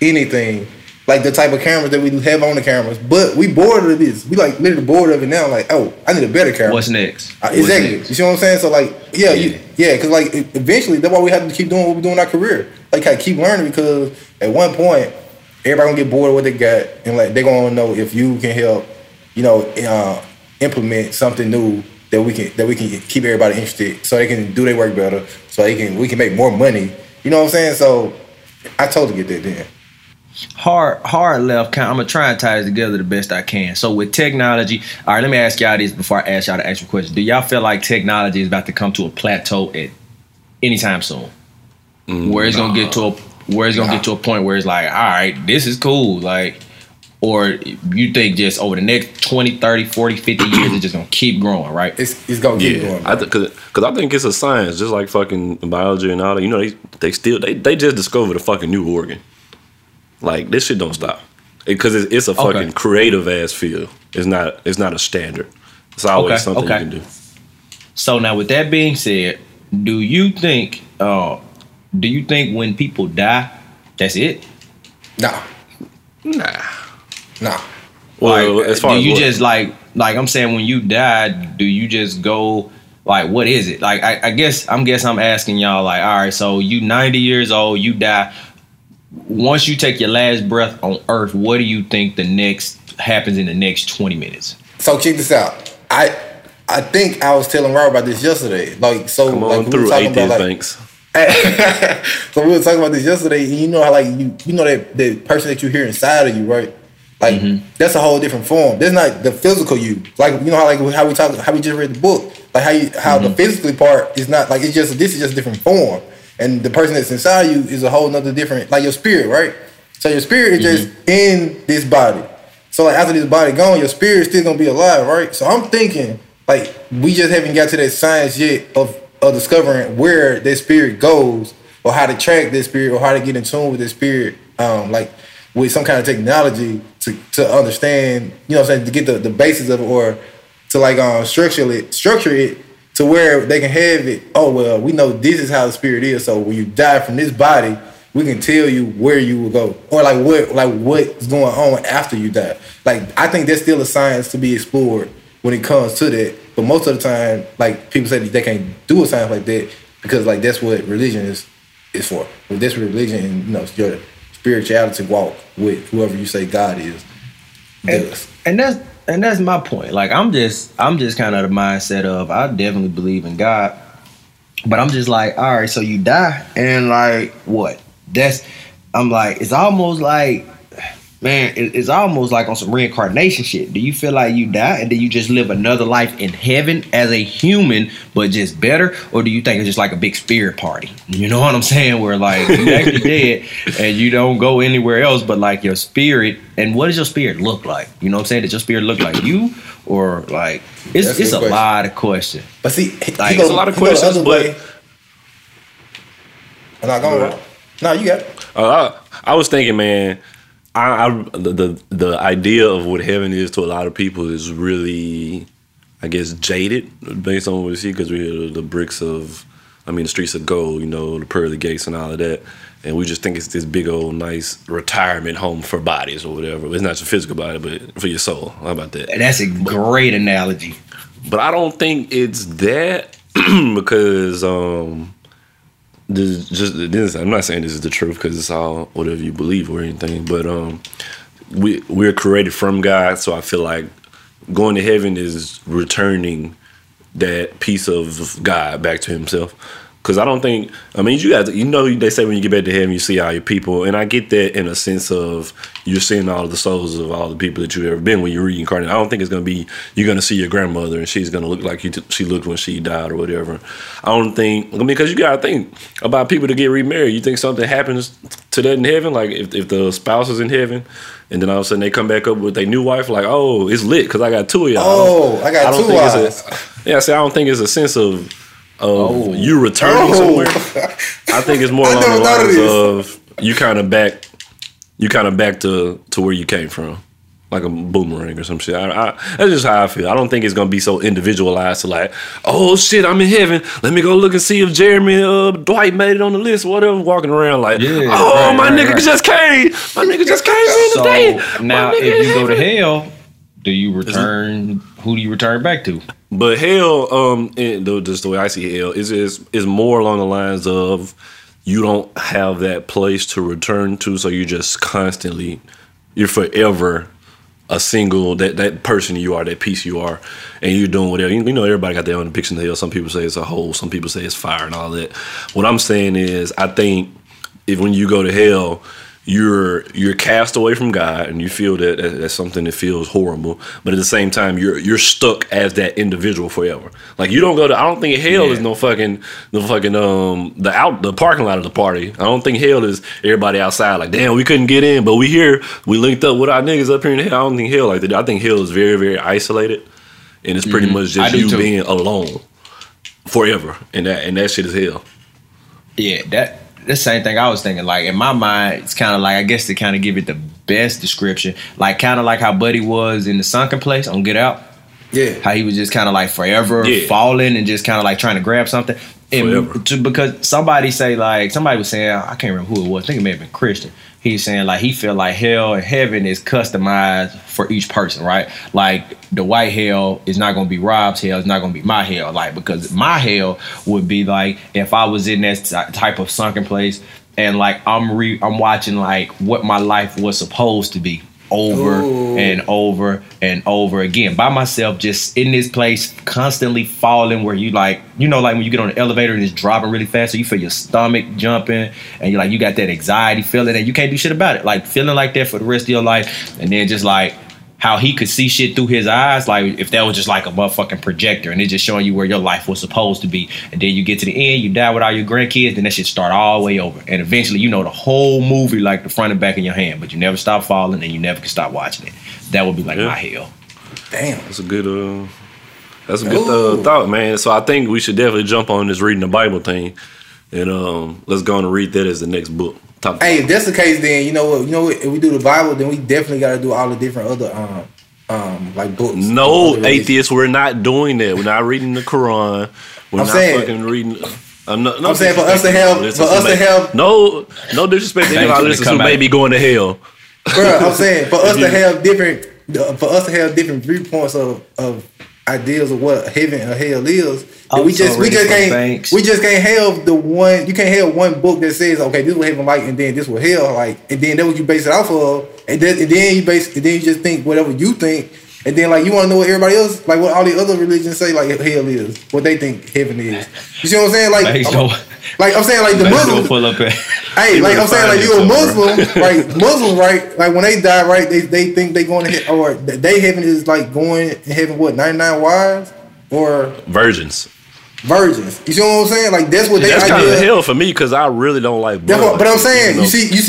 anything, like the type of cameras that we have on the cameras, but we bored of this. We like literally bored of it now. Like, oh, I need a better camera. What's next? Exactly. You see what I'm saying? So like, yeah, because like eventually that's why we have to keep doing what we do in our career. Like I keep learning, because at one point everybody gonna get bored of what they got, and like they gonna know if you can help, you know, implement something new that we can keep everybody interested, so they can do their work better, so we can make more money. You know what I'm saying? So I totally get that then. Hard left. I'm gonna try and tie it together the best I can. So with technology, all right, let me ask y'all this before I ask y'all the actual question. Do y'all feel like technology is about to come to a plateau at anytime soon? Where it's gonna get to a point where it's like, all right, this is cool, like, or you think just over the next 20, 30, 40, 50 years it's just gonna keep growing, right? It's gonna keep growing. Because I think it's a science, just like fucking biology and all that. You know, they just discovered a fucking new organ. Like this shit don't stop, because it's a fucking creative ass field. It's not a standard. It's always something you can do. So now, with that being said, do you think? Do you think when people die, that's it? Nah. Well, like, as far do as you what? Just like I'm saying, when you die, do you just go like, what is it? Like, I guess I'm asking y'all, like, all right, so you 90 years old, you die. Once you take your last breath on Earth, what do you think the next happens in the next 20 minutes? So check this out. I think I was telling Rob about this yesterday. Like, so come on like, through atheist banks. So we were talking about this yesterday, and you know how like you know that person that you hear inside of you, right? Like that's a whole different form. That's not the physical you. Like, you know how like how we just read the book, like how the physical part is not like, it's just, this is just a different form, and the person that's inside you is a whole nother different, like your spirit, right? So your spirit is just in this body. So like after this body gone, your spirit's still gonna be alive, right? So I'm thinking like we just haven't got to that science yet of discovering where their spirit goes, or how to track their spirit, or how to get in tune with their spirit, like with some kind of technology to understand, you know what I'm saying, to get the basis of it, or to like structure it to where they can have it. Oh, well, we know this is how the spirit is, so when you die from this body, we can tell you where you will go, or like what's going on after you die. Like, I think there's still a science to be explored when it comes to that. But most of the time, like, people say that they can't do a science like that because, like, that's what religion is for. Well, that's what religion and, you know, your spirituality walk with whoever you say God is. And that's my point. Like, I'm just kind of the mindset of, I definitely believe in God, but I'm just like, all right, so you die, and like, what? I'm like, it's almost like, man, it's almost like on some reincarnation shit. Do you feel like you die and then you just live another life in heaven as a human, but just better? Or do you think it's just like a big spirit party? You know what I'm saying? Where like you're actually dead and you don't go anywhere else, but like your spirit. And what does your spirit look like? You know what I'm saying? Does your spirit look like you? Or like, it's a lot of questions. But see, like, it's a lot of questions, but I'm not going on. No, you got it. I was thinking, man, the idea of what heaven is to a lot of people is really, I guess, jaded based on what we see, because we hear the streets of gold, you know, the pearly gates and all of that, and we just think it's this big old nice retirement home for bodies or whatever. It's not your physical body, but for your soul. How about that? That's a great analogy. But I don't think it's that because I'm not saying this is the truth, because it's all whatever you believe or anything, but we're created from God, so I feel like going to heaven is returning that piece of God back to himself. Because I don't think, I mean, you guys, you know, they say when you get back to heaven, you see all your people. And I get that in a sense of you're seeing all the souls of all the people that you've ever been when you're reincarnated. I don't think it's going to be, you're going to see your grandmother and she's going to look like you she looked when she died or whatever. I don't think, I mean, because you got to think about people that get remarried. You think something happens to that in heaven? Like if the spouse is in heaven and then all of a sudden they come back up with their new wife, like, oh, it's lit because I got two of y'all. Oh, I got two wives. Yeah, see, I don't think it's a sense of, you returning somewhere. I think it's more along the lines of you kind of back to where you came from, like a boomerang or some shit. That's just how I feel. I don't think it's gonna be so individualized to like, oh shit, I'm in heaven. Let me go look and see if Jeremy Dwight made it on the list. Whatever, walking around like, my nigga just came. My nigga just came in today. So now, if you go to hell, do you return? Who do you return back to? But hell, just the way I see hell, is more along the lines of you don't have that place to return to, so you're just constantly, you're forever a single, that person you are, that piece you are, and you're doing whatever. You know, everybody got their own depiction of hell. Some people say it's a hole. Some people say it's fire and all that. What I'm saying is I think if when you go to hell, you're cast away from God, and you feel that that's something that feels horrible. But at the same time, you're stuck as that individual forever. Like you don't go to. I don't think hell is no fucking the parking lot of the party. I don't think hell is everybody outside. Like damn, we couldn't get in, but we here. We linked up with our niggas up here in hell. I don't think hell like that. I think hell is very very isolated, and it's pretty much just you being alone forever. And that shit is hell. Yeah, that. The same thing I was thinking. Like in my mind, it's kind of like I guess to kind of give it the best description, like kind of like how Buddy was in the sunken place on Get Out. Yeah, how he was just kind of like forever falling and just kind of like trying to grab something. And because somebody was saying, I can't remember who it was. I think it may have been Christian. He's saying like he felt like hell and heaven is customized for each person, right? Like the white hell is not going to be Rob's hell. It's not going to be my hell. Like because my hell would be like if I was in that type of sunken place and like I'm watching like what my life was supposed to be over and over and over again by myself, just in this place constantly falling where you like, you know, like when you get on the elevator and it's dropping really fast so you feel your stomach jumping and you're like, you got that anxiety feeling and you can't do shit about it, like feeling like that for the rest of your life. And then just like how he could see shit through his eyes, like if that was just like a motherfucking projector and it's just showing you where your life was supposed to be. And then you get to the end, you die with all your grandkids, then that shit start all the way over. And eventually, you know, the whole movie, like the front and back of your hand, but you never stop falling and you never can stop watching it. That would be like my hell. Damn. That's a good thought, man. So I think we should definitely jump on this reading the Bible thing. And let's go on and read that as the next book. Hey, if that's the case, then you know what? You know what? If we do the Bible, then we definitely got to do all the different other like books. No, atheists, we're not doing that. We're not reading the Quran. We're not fucking reading. I'm saying for us to help. No disrespect to any of our listeners who may be going to hell. Bro, I'm saying for us to have different, viewpoints of ideas of what heaven or hell is. We just can't have the one. You can't have one book that says, okay, this was heaven like, and then this was hell like, and then that what you base it off of, and then you just think whatever you think, and then like you want to know what everybody else, like what all the other religions say, like hell is what they think heaven is. You see what I'm saying? Like I'm saying the Muslims pull up at, hey, like I'm saying like you're a Muslim, like Muslim, right? Like when they die, right? They think they going to hit, or they heaven is like going in heaven what 99 wives or virgins. You see what I'm saying? Like that's what that's kind of hell for me because I really don't like blood. But I'm saying do you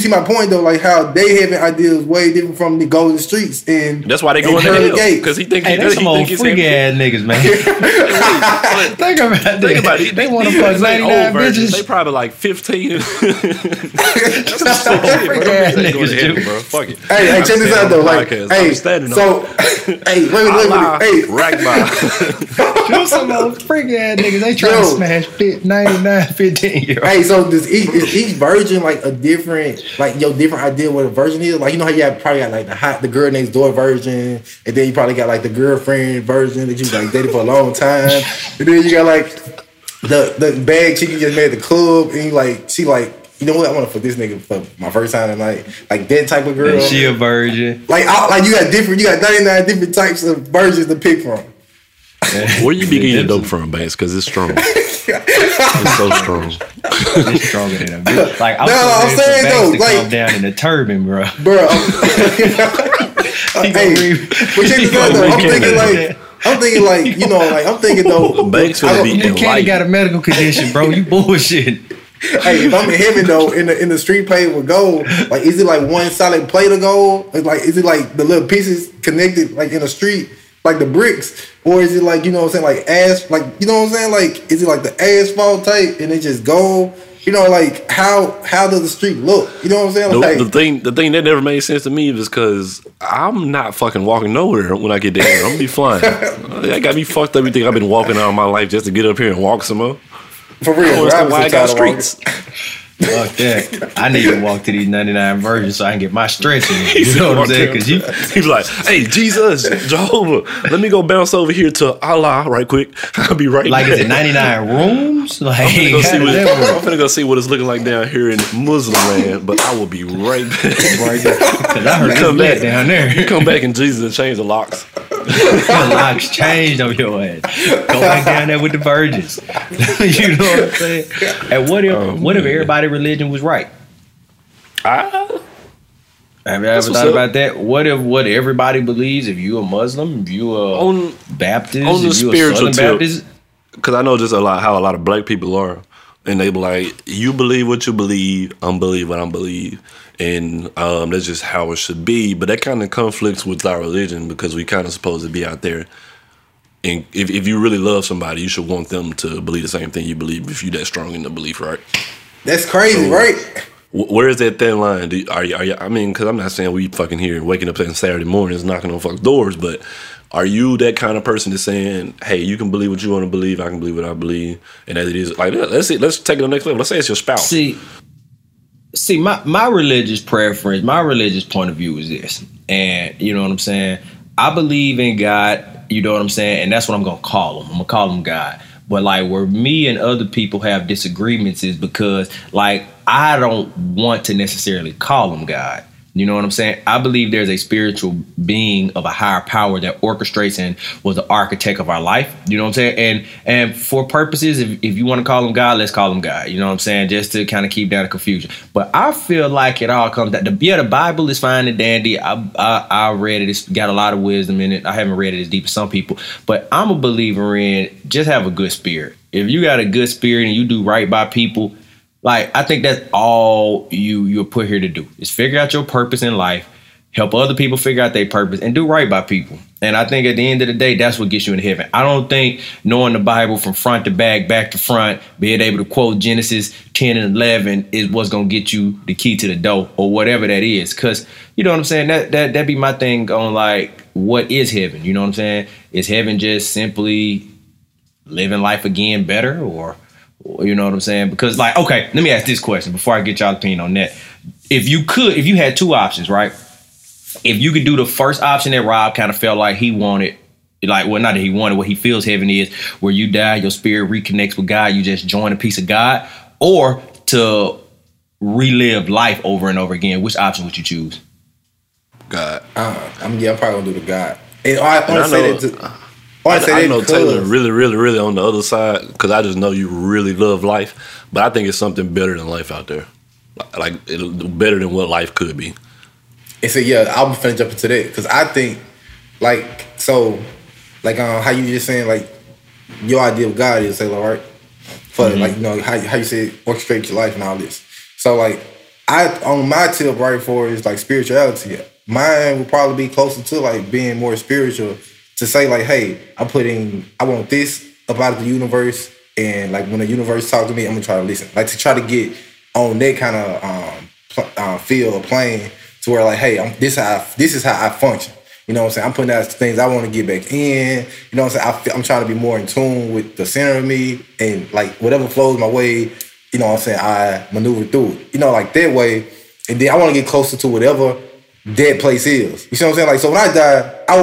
see my point though? Like how they having ideas way different from the golden streets, and that's why they go into hell because he thinks hey, some old freak ass niggas, man. Think about it. They want to fuck 99 bitches. They probably like 15. That's some freak ass niggas, bro. Fuck it. Hey, check this out though. Like, hey, so, hey, wait, hey, show some old freak ass niggas. They trying to smash 99, 15. Hey, so does each virgin like a different? Like your different idea what a virgin is, like you know how you have probably got like the girl next door virgin, and then you probably got like the girlfriend virgin that you like dated for a long time, and then you got like the bad chick you just met at the club, and you like she like you know what I want to fuck this nigga for my first time tonight, like that type of girl. And she a virgin. Like you got 99 different types of virgins to pick from. Where you be getting your dope from, Bass? Because it's strong. It's so strong. It's stronger than a bitch. Like, I'm saying though, to like calm down in a turban, bro. I'm thinking though. Banks would be enlightened. You got a medical condition, bro. You bullshit. Hey, if I'm in heaven though, in the street plate with gold, like is it like one solid plate of gold? Like is it like the little pieces connected like in a street, like the bricks, or is it like you know what I'm saying, like ass, like you know what I'm saying, like is it like the asphalt type and it just gold? You know, like how does the street look? You know what I'm saying? Like, the thing that never made sense to me is because I'm not fucking walking nowhere when I get there. I'm gonna be flying. I got me fucked up. You think I've been walking all my life just to get up here and walk some more? For real, I understand why I got streets. Fuck that! I need to walk to these 99 virgins so I can get my stretch in. You know what I'm saying? Because he's like, "Hey, Jesus, Jehovah, let me go bounce over here to Allah right quick. I'll be right." Like, back. Is it 99 rooms? Like, I'm gonna go see what it's looking like down here in Muslim land, but I will be right back. Right back. I heard come back down there. You come back and Jesus and change the locks. The locks changed on your head. Go back down there with the virgins. You know what I'm saying? And what if everybody religion was right? Have you ever thought about that? What if everybody believes? If you a Muslim, if you a Baptist, on the if you spiritual a Southern Baptist, because I know just how a lot of black people are, and they be like, you believe what you believe, I believe what I believe. And that's just how it should be. But that kind of conflicts with our religion because we kind of supposed to be out there. And if you really love somebody, you should want them to believe the same thing you believe if you that strong in the belief, right? That's crazy, so, right? Where is that thin line? I mean, because I'm not saying we fucking here waking up on Saturday mornings knocking on fuck doors, but are you that kind of person that's saying, hey, you can believe what you want to believe, I can believe what I believe, and as it is, like, let's take it to the next level. Let's say it's your spouse. See, my religious preference, my religious point of view is this. And you know what I'm saying? I believe in God, you know what I'm saying? And that's what I'm going to call him. I'm going to call him God. But like where me and other people have disagreements is because like I don't want to necessarily call him God. You know what I'm saying? I believe there's a spiritual being of a higher power that orchestrates and was the architect of our life. You know what I'm saying? And for purposes, if you want to call him God, let's call him God. You know what I'm saying? Just to kind of keep down the confusion. But I feel like it all comes down. The Bible is fine and dandy. I read it. It's got a lot of wisdom in it. I haven't read it as deep as some people. But I'm a believer in just have a good spirit. If you got a good spirit and you do right by people, like, I think that's all you're put here to do is figure out your purpose in life, help other people figure out their purpose, and do right by people. And I think at the end of the day, that's what gets you in heaven. I don't think knowing the Bible from front to back, back to front, being able to quote Genesis 10 and 11 is what's going to get you the key to the door or whatever that is. Because, you know what I'm saying, that'd be my thing on, like, what is heaven? You know what I'm saying? Is heaven just simply living life again better or... You know what I'm saying? Because, like, okay, let me ask this question before I get y'all's opinion on that. If you had two options, right? If you could do the first option that Rob kind of felt like he wanted, like, well, not that he wanted, what he feels heaven is, where you die, your spirit reconnects with God, you just join a piece of God, or to relive life over and over again, which option would you choose? God. I'm probably going to do the God. And I say that to... I know Taylor really, really, really on the other side because I just know you really love life, but I think it's something better than life out there, like better than what life could be. And so yeah, I'm finna jump into that because I think like so, like how you just saying like your idea of God is Taylor, right? For like you know how you said orchestrate your life and all this. So like I on my tip right for is like spirituality. Mine would probably be closer to like being more spiritual. To say like, hey, I want this about the universe, and like when the universe talks to me, I'm gonna try to listen. Like to try to get on that kind of field or plane to where like, hey, this is how I function. You know what I'm saying? I'm putting out things I want to get back in. You know what I'm saying? I'm trying to be more in tune with the center of me, and like whatever flows my way. You know what I'm saying? I maneuver through it. You know, like that way, and then I want to get closer to whatever that place is. You see what I'm saying? Like, so when I die, I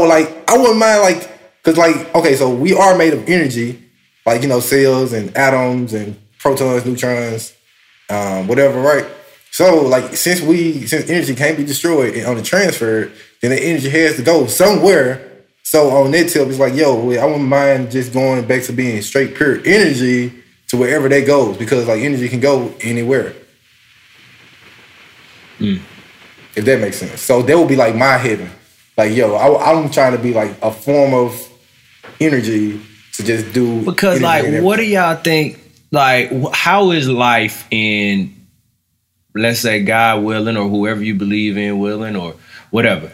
wouldn't mind, like, because, like, okay, so we are made of energy, like, you know, cells and atoms and protons, neutrons, whatever, right? So, like, since energy can't be destroyed and transferred, then the energy has to go somewhere So on their tip, it's like, yo, I wouldn't mind just going back to being straight, pure energy to wherever that goes, because like energy can go anywhere. Mm. If that makes sense. So that would be like my heaven. Like, yo, I'm trying to be like a form of energy to just do. Because like, what do y'all think? Like, how is life in, let's say, God willing, or whoever you believe in willing, or whatever?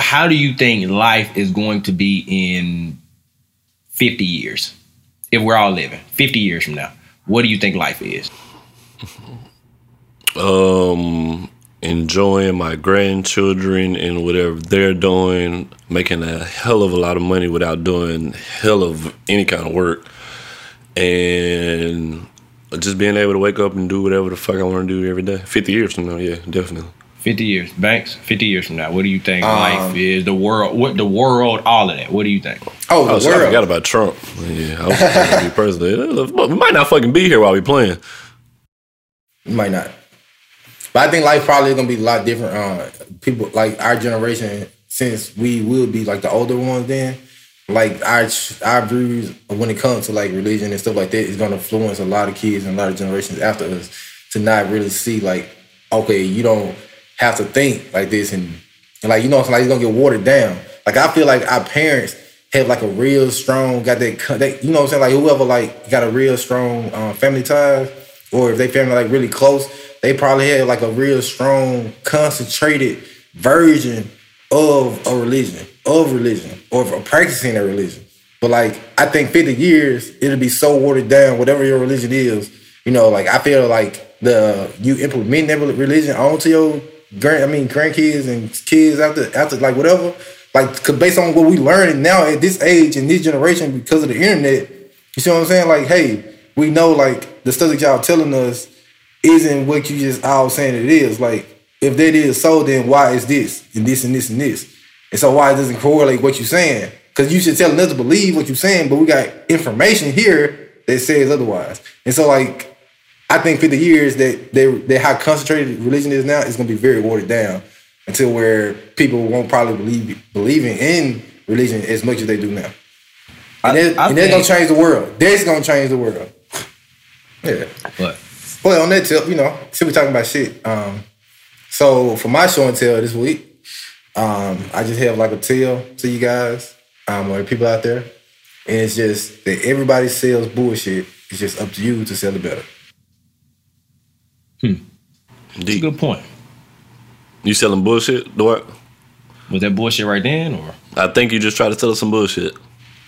How do you think life is going to be in 50 years? If we're all living 50 years from now, what do you think life is? Enjoying my grandchildren and whatever they're doing, making a hell of a lot of money without doing hell of any kind of work, and just being able to wake up and do whatever the fuck I want to do every day. 50 years from now, yeah, definitely. 50 years. Banks, 50 years from now, what do you think life is? The world, what the world, all of that. What do you think? Oh, the world. I forgot about Trump. Yeah, I was going to be personally. We might not fucking be here while we playing. We might not. But I think life probably going to be a lot different. People like our generation, since we will be like the older ones then, like our views when it comes to like religion and stuff like that is going to influence a lot of kids and a lot of generations after us to not really see like, okay, you don't have to think like this and like, you know, it's like it's going to get watered down. Like I feel like our parents have like a real strong, got that, you know what I'm saying? Like whoever like got a real strong family ties, or if they family like really close, they probably had like a real strong, concentrated version of a religion, or of practicing a religion. But like, I think 50 years, it'll be so watered down, whatever your religion is, you know, like I feel like you implement that religion onto your grandkids and kids after like whatever, like 'cause based on what we learning now at this age and this generation because of the internet, you see what I'm saying? Like, hey, we know like the stuff that y'all telling us isn't what you just all saying it is. Like, if that is so, then why is this and this and this and this? And so why it doesn't correlate what you're saying? Because you should tell us to believe what you're saying, but we got information here that says otherwise. And so, like, I think 50 years that how concentrated religion is now is going to be very watered down until where people won't probably believing in religion as much as they do now. And that's going to change the world. That's going to change the world. Yeah. What? But on that tip, you know, since we're talking about shit, so for my show and tell this week, I just have like a tell to you guys, or people out there, and it's just that everybody sells bullshit. It's just up to you to sell it better. That's a good point. You selling bullshit, Dwight? Was that bullshit right then, or? I think you just tried to sell us some bullshit.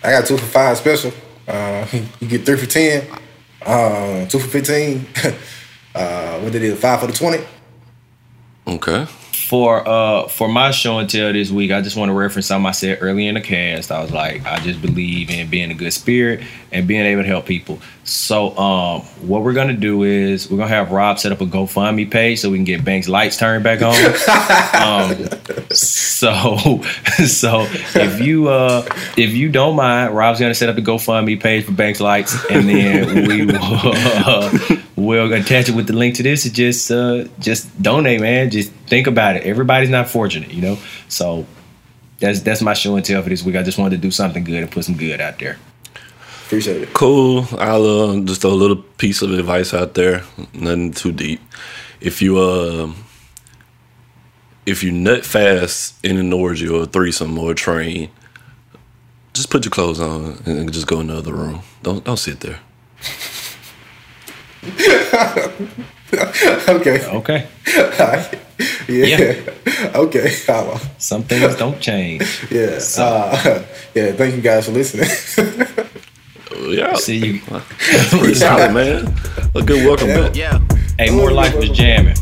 I got 2 for $5 special. You get 3 for $10. 2 for $15. What did it is? 5 for the $20. Okay. For my show and tell this week, I just want to reference something I said earlier in the cast. I was like, I just believe in being a good spirit and being able to help people. So what we're gonna do is we're gonna have Rob set up a GoFundMe page so we can get Banks' lights turned back on. So if you don't mind, Rob's gonna set up a GoFundMe page for Banks' lights, and then we will we're gonna attach it with the link to this. And just donate, man. Just think about it. Everybody's not fortunate, you know. So that's my show and tell for this week. I just wanted to do something good and put some good out there. Appreciate it. Cool. I'll just throw a little piece of advice out there. Nothing too deep. If you nut fast in an orgy or a threesome or a train, just put your clothes on and just go in the other room. Don't sit there. Okay. Right. Yeah. Okay. Some things don't change. Yeah. So. Yeah. Thank you guys for listening. Yeah. See you. That's pretty solid, man. A good welcome back. Yeah. Hey, more life is jamming.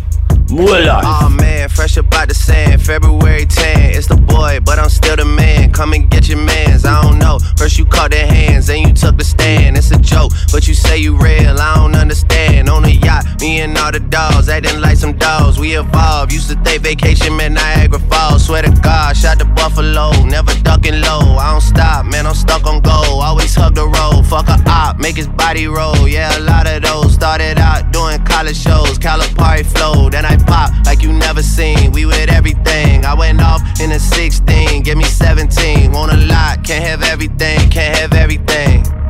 More life. Oh man, fresh up out the sand. February 10. It's the boy, but I'm still the man. Come and get your mans. I don't know. First you caught their hands, then you took the stand. It's a joke, but you say you real. I don't understand. On a yacht, me and and all the dogs, acting like some dogs. We evolved, used to take vacation, man, Niagara Falls. Swear to God, shot the buffalo, never ducking low. I don't stop, man, I'm stuck on goal. Always hug the road, fuck a op, make his body roll. Yeah, a lot of those started out doing college shows. Calipari flow, then I pop like you never seen. We with everything, I went off in a 16, give me 17. Want a lot, can't have everything, can't have everything.